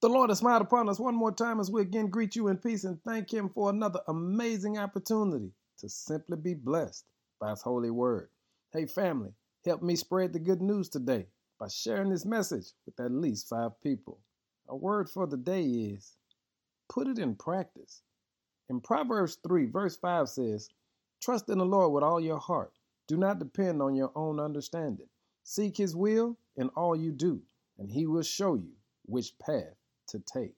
The Lord has smiled upon us one more time as we again greet you in peace and thank him for another amazing opportunity to simply be blessed by his holy word. Hey family, help me spread the good news today by sharing this message with at least 5 people. A word for the day is, put it in practice. In Proverbs 3 verse 5 says, trust in the Lord with all your heart. Do not depend on your own understanding. Seek his will in all you do, and he will show you which path to take.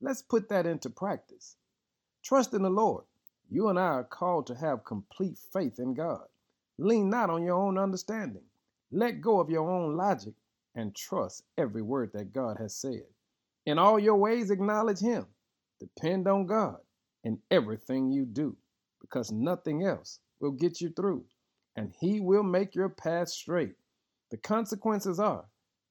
Let's put that into practice. Trust in the Lord. You and I are called to have complete faith in God. Lean not on your own understanding. Let go of your own logic and trust every word that God has said. In all your ways, acknowledge him. Depend on God in everything you do, because nothing else will get you through, and he will make your path straight. The consequences are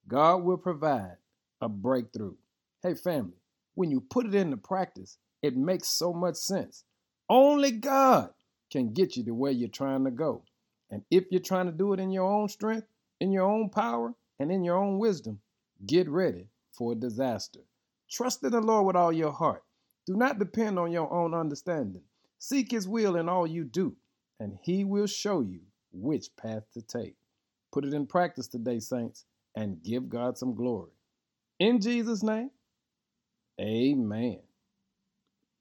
God will provide a breakthrough. Hey family, when you put it into practice, it makes so much sense. Only God can get you to where you're trying to go. And if you're trying to do it in your own strength, in your own power, and in your own wisdom, get ready for disaster. Trust in the Lord with all your heart. Do not depend on your own understanding. Seek his will in all you do, and he will show you which path to take. Put it in practice today, saints, and give God some glory. In Jesus' name, amen.